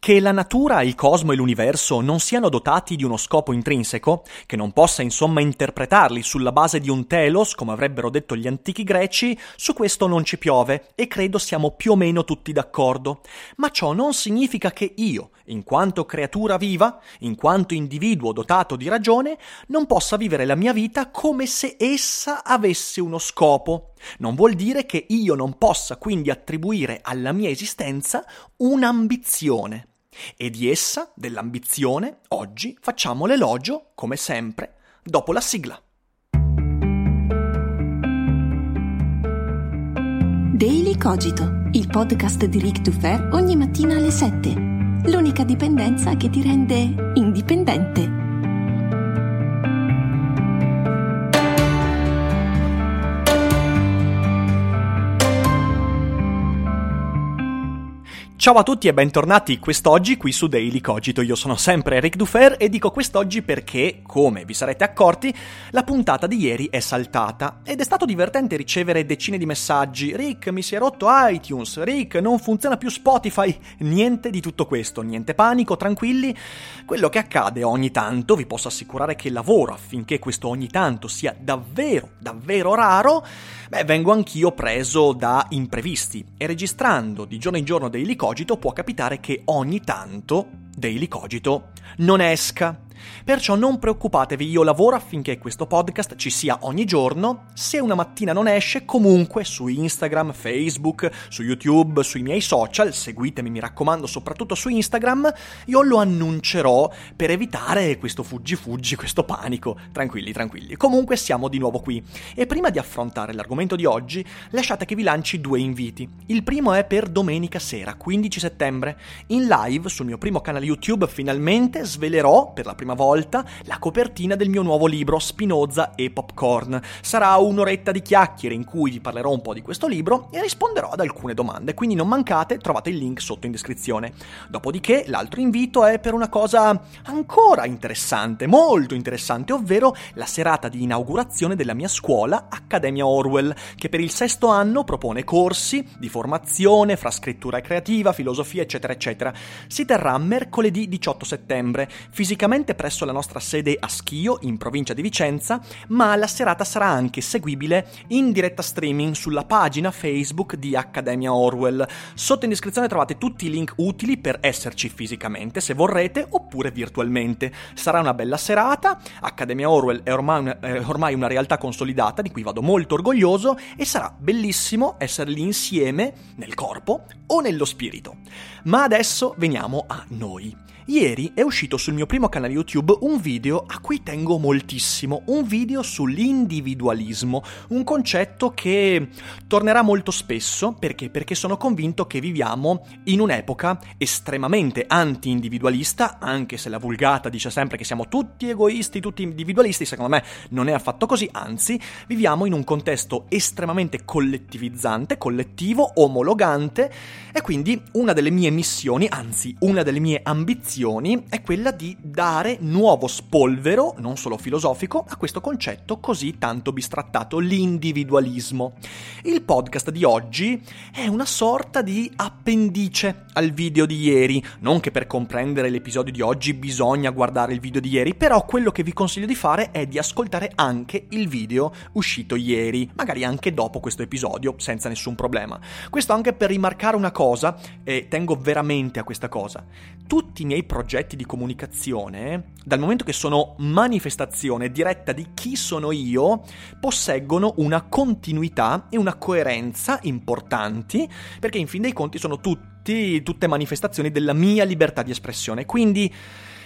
Che la natura, il cosmo e l'universo non siano dotati di uno scopo intrinseco, che non possa insomma interpretarli sulla base di un telos, come avrebbero detto gli antichi greci, su questo non ci piove e credo siamo più o meno tutti d'accordo. Ma ciò non significa che io, in quanto creatura viva, in quanto individuo dotato di ragione, non possa vivere la mia vita come se essa avesse uno scopo. Non vuol dire che io non possa quindi attribuire alla mia esistenza un'ambizione. E di essa, dell'ambizione, oggi facciamo l'elogio, come sempre, dopo la sigla. Daily Cogito, il podcast di Rick DuFer ogni mattina alle 7. L'unica dipendenza che ti rende indipendente. Ciao a tutti e bentornati quest'oggi qui su Daily Cogito, io sono sempre Rick Dufer e dico quest'oggi perché, come vi sarete accorti, la puntata di ieri è saltata ed è stato divertente ricevere decine di messaggi. Rick, mi si è rotto iTunes, Rick, non funziona più Spotify, niente di tutto questo, niente panico, tranquilli. Quello che accade ogni tanto, vi posso assicurare che lavoro affinché questo ogni tanto sia davvero, davvero raro, vengo anch'io preso da imprevisti e registrando di giorno in giorno Daily Cogito può capitare che ogni tanto Daily Cogito non esca. Perciò non preoccupatevi, io lavoro affinché questo podcast ci sia ogni giorno. Se una mattina non esce, comunque su Instagram, Facebook, su YouTube, sui miei social, seguitemi mi raccomando, soprattutto su Instagram, io lo annuncerò per evitare questo fuggi, questo panico. Tranquilli. Comunque siamo di nuovo qui. E prima di affrontare l'argomento di oggi, lasciate che vi lanci due inviti. Il primo è per domenica sera, 15 settembre. In live sul mio primo canale YouTube finalmente svelerò per la prima volta la copertina del mio nuovo libro Spinoza e Popcorn. Sarà un'oretta di chiacchiere in cui vi parlerò un po' di questo libro e risponderò ad alcune domande, quindi non mancate, trovate il link sotto in descrizione. Dopodiché l'altro invito è per una cosa ancora interessante, molto interessante, ovvero la serata di inaugurazione della mia scuola Accademia Orwell, che per il 6° anno propone corsi di formazione fra scrittura creativa, filosofia eccetera. Si terrà mercoledì 18 settembre, fisicamente presso la nostra sede a Schio, in provincia di Vicenza, ma la serata sarà anche seguibile in diretta streaming sulla pagina Facebook di Accademia Orwell. Sotto in descrizione trovate tutti i link utili per esserci fisicamente, se vorrete, oppure virtualmente. Sarà una bella serata, Accademia Orwell è ormai una realtà consolidata, di cui vado molto orgoglioso, e sarà bellissimo essere lì insieme, nel corpo o nello spirito. Ma adesso veniamo a noi. Ieri è uscito sul mio primo canale YouTube un video a cui tengo moltissimo, un video sull'individualismo, un concetto che tornerà molto spesso, perché sono convinto che viviamo in un'epoca estremamente anti-individualista, anche se la vulgata dice sempre che siamo tutti egoisti, tutti individualisti, secondo me non è affatto così, anzi viviamo in un contesto estremamente collettivizzante, collettivo, omologante e quindi una delle mie missioni, anzi una delle mie ambizioni è quella di dare nuovo spolvero, non solo filosofico, a questo concetto così tanto bistrattato, l'individualismo. Il podcast di oggi è una sorta di appendice al video di ieri, non che per comprendere l'episodio di oggi bisogna guardare il video di ieri, però quello che vi consiglio di fare è di ascoltare anche il video uscito ieri, magari anche dopo questo episodio, senza nessun problema. Questo anche per rimarcare una cosa, e tengo veramente a questa cosa, tutti i miei progetti di comunicazione, dal momento che sono manifestazione diretta di chi sono io, posseggono una continuità e una coerenza importanti, perché in fin dei conti sono tutti tutte manifestazioni della mia libertà di espressione. Quindi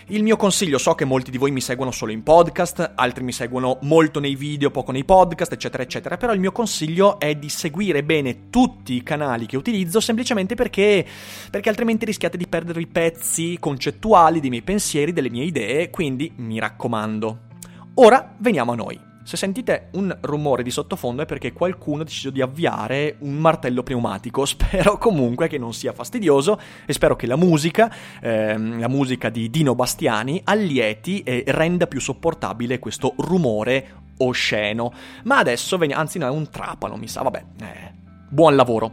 il mio consiglio, so che molti di voi mi seguono solo in podcast, altri mi seguono molto nei video, poco nei podcast, eccetera eccetera, però il mio consiglio è di seguire bene tutti i canali che utilizzo, semplicemente perché altrimenti rischiate di perdere i pezzi concettuali dei miei pensieri, delle mie idee, quindi mi raccomando. Ora veniamo a noi. Se sentite un rumore di sottofondo è perché qualcuno ha deciso di avviare un martello pneumatico. Spero comunque che non sia fastidioso e spero che la musica di Dino Bastiani allieti e renda più sopportabile questo rumore osceno. Ma adesso anzi no, è un trapano, mi sa, vabbè. Buon lavoro.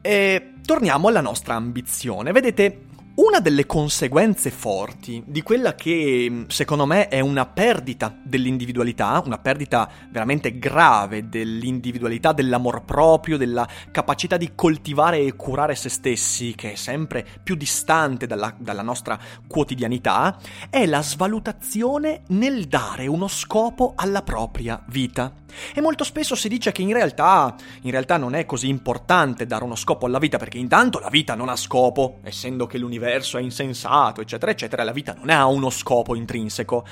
E torniamo alla nostra ambizione. Vedete, una delle conseguenze forti di quella che secondo me è una perdita dell'individualità, una perdita veramente grave dell'individualità, dell'amor proprio, della capacità di coltivare e curare se stessi, che è sempre più distante dalla nostra quotidianità, è la svalutazione nel dare uno scopo alla propria vita. E molto spesso si dice che in realtà non è così importante dare uno scopo alla vita, perché intanto la vita non ha scopo, essendo che l'universo è insensato, eccetera eccetera, la vita non ha uno scopo intrinseco.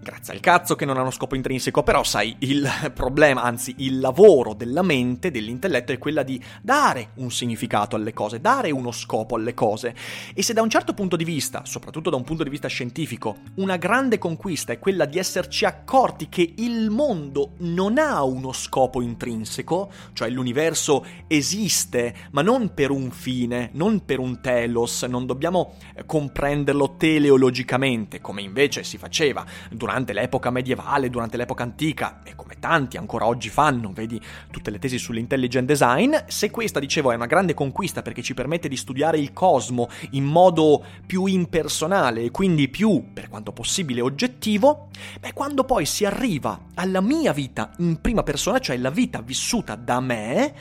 Grazie al cazzo che non ha uno scopo intrinseco, però sai, il problema, anzi il lavoro della mente, dell'intelletto, è quella di dare un significato alle cose, dare uno scopo alle cose. E se da un certo punto di vista, soprattutto da un punto di vista scientifico, una grande conquista è quella di esserci accorti che il mondo non ha uno scopo intrinseco, cioè l'universo esiste, ma non per un fine, non per un telos, non dobbiamo comprenderlo teleologicamente, come invece si faceva durante l'epoca medievale, durante l'epoca antica, e come tanti ancora oggi fanno, vedi tutte le tesi sull'intelligent design. Se questa, dicevo, è una grande conquista perché ci permette di studiare il cosmo in modo più impersonale e quindi più, per quanto possibile, oggettivo, beh, quando poi si arriva alla mia vita in prima persona, cioè la vita vissuta da me,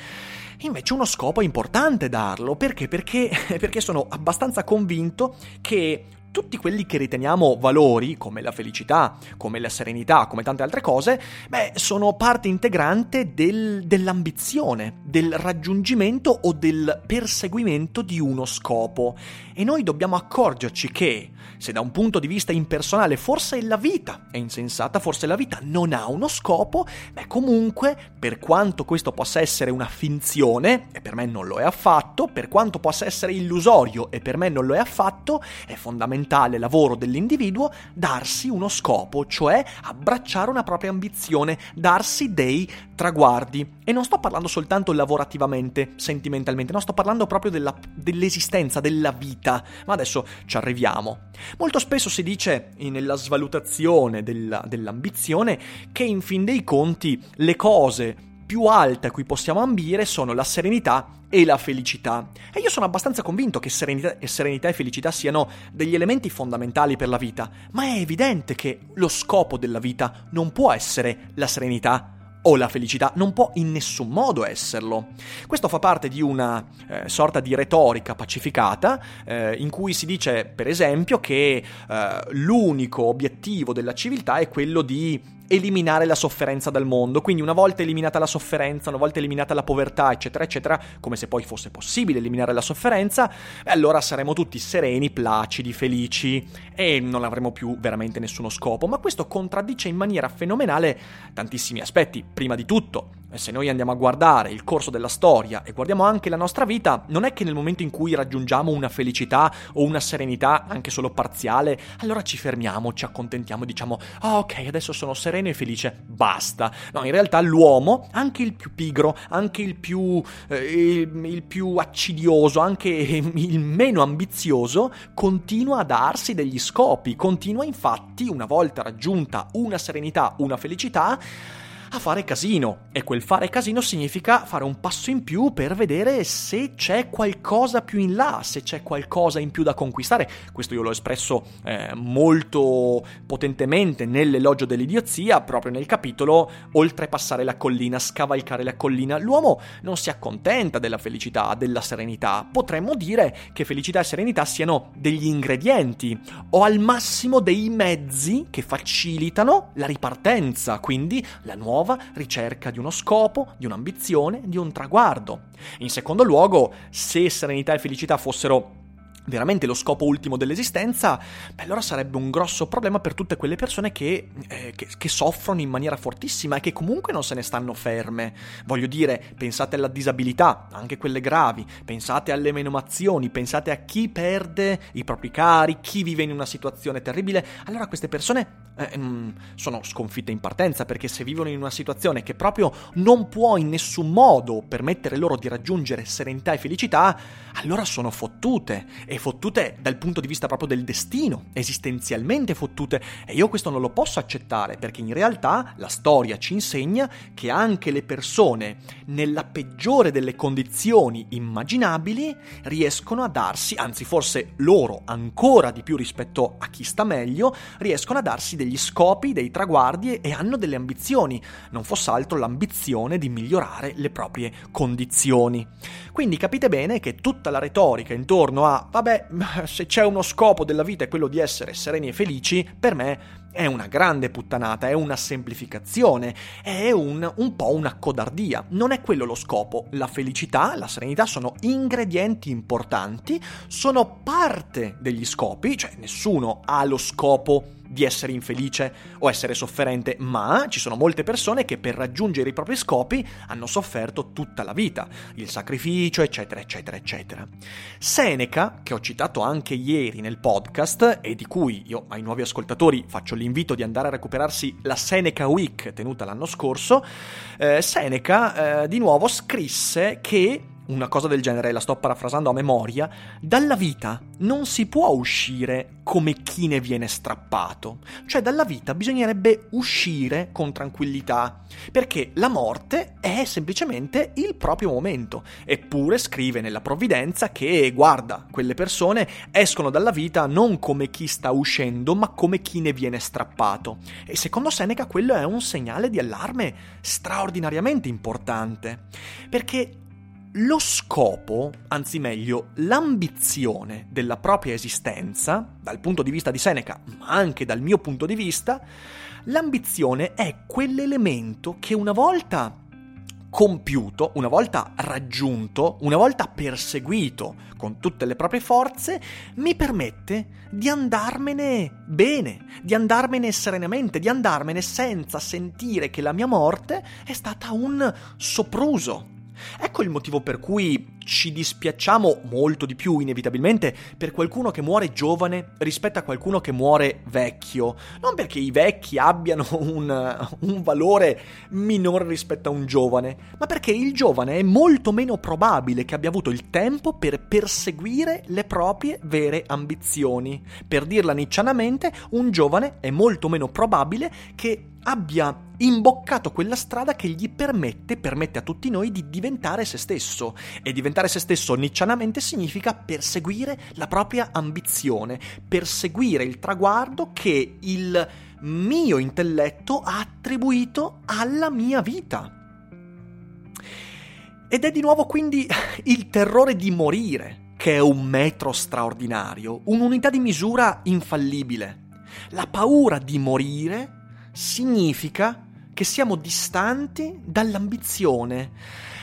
invece uno scopo è importante darlo. Perché? Perché sono abbastanza convinto che tutti quelli che riteniamo valori, come la felicità, come la serenità, come tante altre cose, beh, sono parte integrante dell'ambizione, del raggiungimento o del perseguimento di uno scopo. E noi dobbiamo accorgerci che, se da un punto di vista impersonale forse la vita è insensata, forse la vita non ha uno scopo, beh, comunque, per quanto questo possa essere una finzione, e per me non lo è affatto, per quanto possa essere illusorio, e per me non lo è affatto, è fondamentale lavoro dell'individuo darsi uno scopo, cioè abbracciare una propria ambizione, darsi dei traguardi. E non sto parlando soltanto lavorativamente, sentimentalmente, no, sto parlando proprio dell'esistenza, della vita, ma adesso ci arriviamo. Molto spesso si dice, nella svalutazione dell'ambizione, che in fin dei conti le cose più alte a cui possiamo ambire sono la serenità e la felicità. E io sono abbastanza convinto che serenità e felicità siano degli elementi fondamentali per la vita, ma è evidente che lo scopo della vita non può essere la serenità o la felicità, non può in nessun modo esserlo. Questo fa parte di una sorta di retorica pacificata in cui si dice, per esempio, che l'unico obiettivo della civiltà è quello di eliminare la sofferenza dal mondo, quindi una volta eliminata la sofferenza, una volta eliminata la povertà, eccetera eccetera, come se poi fosse possibile eliminare la sofferenza, beh, allora saremo tutti sereni, placidi, felici e non avremo più veramente nessuno scopo. Ma questo contraddice in maniera fenomenale tantissimi aspetti. Prima di tutto, se noi andiamo a guardare il corso della storia e guardiamo anche la nostra vita, non è che nel momento in cui raggiungiamo una felicità o una serenità, anche solo parziale, allora ci fermiamo, ci accontentiamo, diciamo "Ah, ok, adesso sono sereno e felice, basta". No, in realtà l'uomo, anche il più pigro, anche il più accidioso, anche il meno ambizioso, continua a darsi degli scopi, continua infatti, una volta raggiunta una serenità, una felicità, a fare casino. E quel fare casino significa fare un passo in più per vedere se c'è qualcosa più in là, se c'è qualcosa in più da conquistare. Questo io l'ho espresso molto potentemente nell'elogio dell'idiozia, proprio nel capitolo oltrepassare la collina, scavalcare la collina. L'uomo non si accontenta della felicità, della serenità. Potremmo dire che felicità e serenità siano degli ingredienti o al massimo dei mezzi che facilitano la ripartenza, quindi la nuova nuova, ricerca di uno scopo, di un'ambizione, di un traguardo. In secondo luogo, se serenità e felicità fossero veramente lo scopo ultimo dell'esistenza, beh, allora sarebbe un grosso problema per tutte quelle persone che soffrono in maniera fortissima e che comunque non se ne stanno ferme. Voglio dire, pensate alla disabilità, anche quelle gravi, pensate alle menomazioni, pensate a chi perde i propri cari, chi vive in una situazione terribile. Allora queste persone sono sconfitte in partenza, perché se vivono in una situazione che proprio non può in nessun modo permettere loro di raggiungere serenità e felicità, allora sono fottute, e fottute dal punto di vista proprio del destino, esistenzialmente fottute, e io questo non lo posso accettare, perché in realtà la storia ci insegna che anche le persone nella peggiore delle condizioni immaginabili riescono a darsi, anzi forse loro ancora di più rispetto a chi sta meglio, riescono a darsi degli scopi, dei traguardi, e hanno delle ambizioni, non fosse altro l'ambizione di migliorare le proprie condizioni. Quindi capite bene che tutta la retorica intorno a vabbè, se c'è uno scopo della vita è quello di essere sereni e felici, per me è una grande puttanata, è una semplificazione, è un po' una codardia. Non è quello lo scopo. La felicità, la serenità sono ingredienti importanti, sono parte degli scopi, cioè nessuno ha lo scopo di essere infelice o essere sofferente, ma ci sono molte persone che per raggiungere i propri scopi hanno sofferto tutta la vita, il sacrificio, eccetera, eccetera, eccetera. Seneca, che ho citato anche ieri nel podcast e di cui io ai nuovi ascoltatori faccio l'invito di andare a recuperarsi la Seneca Week tenuta l'anno scorso, Seneca di nuovo scrisse che una cosa del genere, la sto parafrasando a memoria: dalla vita non si può uscire come chi ne viene strappato, cioè dalla vita bisognerebbe uscire con tranquillità, perché la morte è semplicemente il proprio momento. Eppure scrive nella provvidenza che, guarda, quelle persone escono dalla vita non come chi sta uscendo, ma come chi ne viene strappato, e secondo Seneca quello è un segnale di allarme straordinariamente importante, perché lo scopo, anzi meglio, l'ambizione della propria esistenza, dal punto di vista di Seneca, ma anche dal mio punto di vista, l'ambizione è quell'elemento che una volta compiuto, una volta raggiunto, una volta perseguito con tutte le proprie forze, mi permette di andarmene bene, di andarmene serenamente, di andarmene senza sentire che la mia morte è stata un sopruso. Ecco il motivo per cui ci dispiacciamo molto di più, inevitabilmente, per qualcuno che muore giovane rispetto a qualcuno che muore vecchio. Non perché i vecchi abbiano un valore minore rispetto a un giovane, ma perché il giovane è molto meno probabile che abbia avuto il tempo per perseguire le proprie vere ambizioni. Per dirla niccianamente, un giovane è molto meno probabile che abbia imboccato quella strada che gli permette a tutti noi di diventare se stesso, e diventare se stesso niccianamente significa perseguire la propria ambizione, perseguire il traguardo che il mio intelletto ha attribuito alla mia vita. Ed è di nuovo quindi il terrore di morire che è un metro straordinario, un'unità di misura infallibile. La paura di morire significa che siamo distanti dall'ambizione,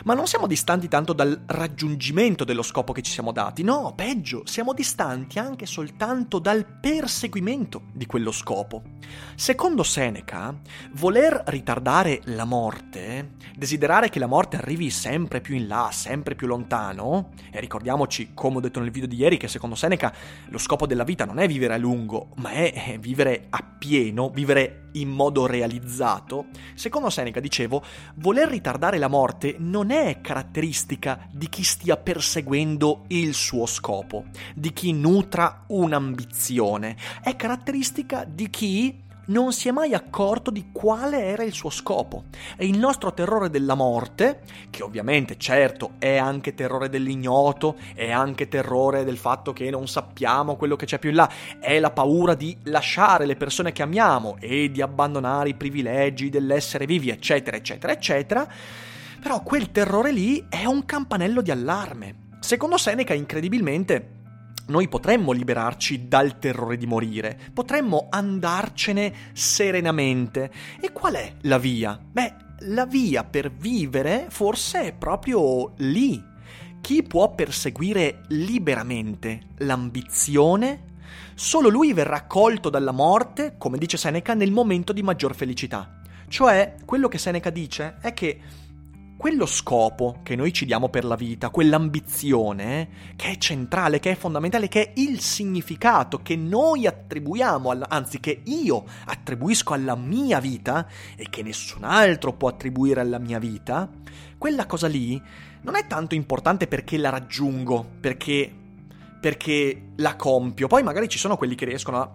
ma non siamo distanti tanto dal raggiungimento dello scopo che ci siamo dati, no, peggio, siamo distanti anche soltanto dal perseguimento di quello scopo. Secondo Seneca, voler ritardare la morte, desiderare che la morte arrivi sempre più in là, sempre più lontano, e ricordiamoci, come ho detto nel video di ieri, che secondo Seneca lo scopo della vita non è vivere a lungo, ma è vivere appieno, vivere in modo realizzato. Secondo Seneca, dicevo, voler ritardare la morte non è caratteristica di chi stia perseguendo il suo scopo, di chi nutra un'ambizione, è caratteristica di chi non si è mai accorto di quale era il suo scopo. E il nostro terrore della morte, che ovviamente certo è anche terrore dell'ignoto, è anche terrore del fatto che non sappiamo quello che c'è più in là, è la paura di lasciare le persone che amiamo e di abbandonare i privilegi dell'essere vivi, eccetera, eccetera, eccetera, però quel terrore lì è un campanello di allarme. Secondo Seneca, incredibilmente, noi potremmo liberarci dal terrore di morire, potremmo andarcene serenamente. E qual è la via? Beh, la via per vivere forse è proprio lì. Chi può perseguire liberamente l'ambizione? Solo lui verrà colto dalla morte, come dice Seneca, nel momento di maggior felicità. Cioè, quello che Seneca dice è che quello scopo che noi ci diamo per la vita, quell'ambizione, che è centrale, che è fondamentale, che è il significato che noi attribuiamo, che io attribuisco alla mia vita e che nessun altro può attribuire alla mia vita, quella cosa lì non è tanto importante perché la raggiungo, perché la compio. Poi magari ci sono quelli che riescono a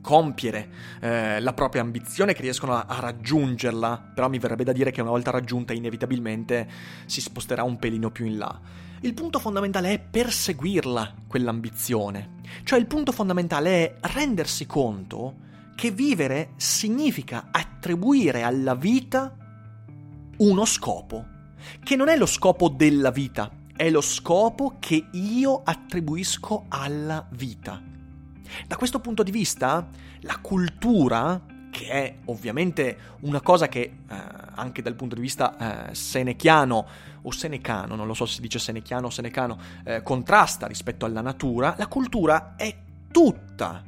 compiere la propria ambizione, che riescono a raggiungerla, però mi verrebbe da dire che una volta raggiunta inevitabilmente si sposterà un pelino più in là. Il punto fondamentale è perseguirla, quell'ambizione. Cioè il punto fondamentale è rendersi conto che vivere significa attribuire alla vita uno scopo, che non è lo scopo della vita, è lo scopo che io attribuisco alla vita. Da questo punto di vista, la cultura, che è ovviamente una cosa che anche dal punto di vista senechiano o senecano, non lo so se si dice senechiano o senecano, contrasta rispetto alla natura, la cultura è tutta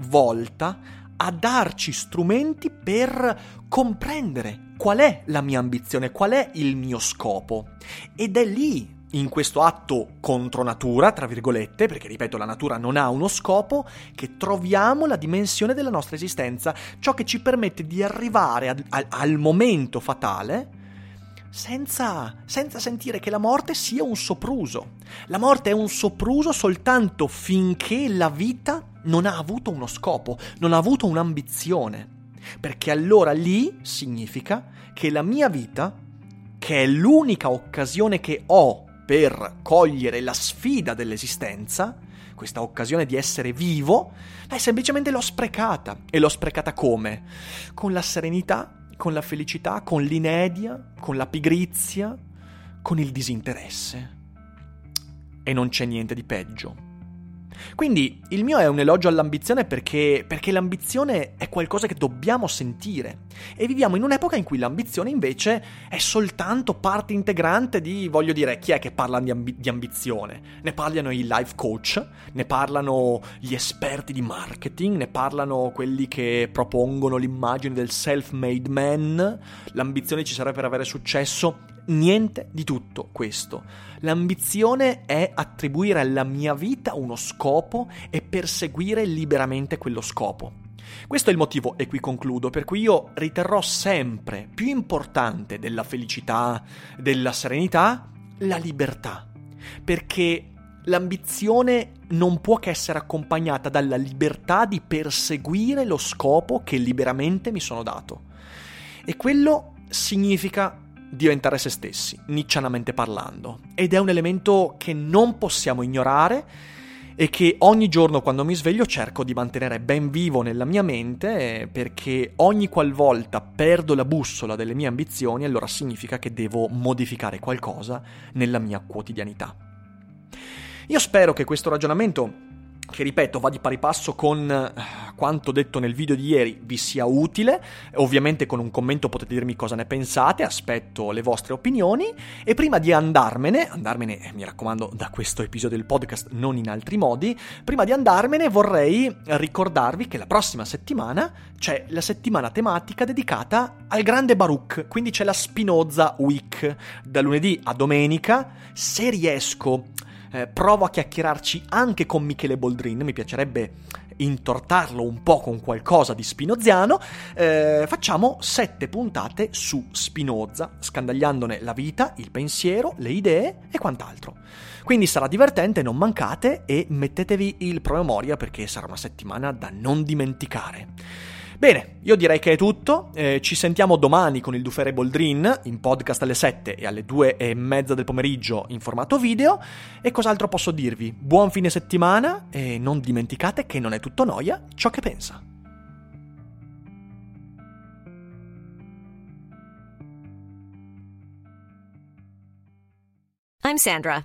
volta a darci strumenti per comprendere qual è la mia ambizione, qual è il mio scopo. Ed è lì, in questo atto contro natura, tra virgolette, perché ripeto la natura non ha uno scopo, che troviamo la dimensione della nostra esistenza, ciò che ci permette di arrivare al momento fatale senza sentire che la morte sia un sopruso. La morte è un sopruso soltanto finché la vita non ha avuto uno scopo, non ha avuto un'ambizione, perché allora lì significa che la mia vita, che è l'unica occasione che ho per cogliere la sfida dell'esistenza, questa occasione di essere vivo, semplicemente l'ho sprecata. E l'ho sprecata come? Con la serenità, con la felicità, con l'inedia, con la pigrizia, con il disinteresse. E non c'è niente di peggio. Quindi il mio è un elogio all'ambizione perché l'ambizione è qualcosa che dobbiamo sentire, e viviamo in un'epoca in cui l'ambizione invece è soltanto parte integrante di, voglio dire, chi è che parla di ambizione? Ne parlano i life coach, ne parlano gli esperti di marketing, ne parlano quelli che propongono l'immagine del self-made man, l'ambizione ci serve per avere successo. Niente di tutto questo. L'ambizione è attribuire alla mia vita uno scopo e perseguire liberamente quello scopo. Questo è il motivo, e qui concludo, per cui io riterrò sempre più importante della felicità, della serenità, la libertà. Perché l'ambizione non può che essere accompagnata dalla libertà di perseguire lo scopo che liberamente mi sono dato. E quello significa diventare se stessi, niccianamente parlando, ed è un elemento che non possiamo ignorare e che ogni giorno quando mi sveglio cerco di mantenere ben vivo nella mia mente, perché ogni qualvolta perdo la bussola delle mie ambizioni, allora significa che devo modificare qualcosa nella mia quotidianità. Io spero che questo ragionamento, che ripeto va di pari passo con quanto detto nel video di ieri, vi sia utile. Ovviamente con un commento potete dirmi cosa ne pensate, aspetto le vostre opinioni, e prima di andarmene, mi raccomando, da questo episodio del podcast, non in altri modi, prima di andarmene vorrei ricordarvi che la prossima settimana c'è la settimana tematica dedicata al grande Baruch, quindi c'è la Spinoza Week, da lunedì a domenica, se riesco. Provo a chiacchierarci anche con Michele Boldrin, mi piacerebbe intortarlo un po' con qualcosa di spinoziano. Facciamo 7 puntate su Spinoza, scandagliandone la vita, il pensiero, le idee e quant'altro. Quindi sarà divertente, non mancate e mettetevi il promemoria perché sarà una settimana da non dimenticare. Bene, io direi che è tutto, ci sentiamo domani con il DuFer e Boldrin in podcast alle 7 e alle 2:30 del pomeriggio in formato video, e cos'altro posso dirvi? Buon fine settimana e non dimenticate che non è tutto noia ciò che pensa. I'm Sandra,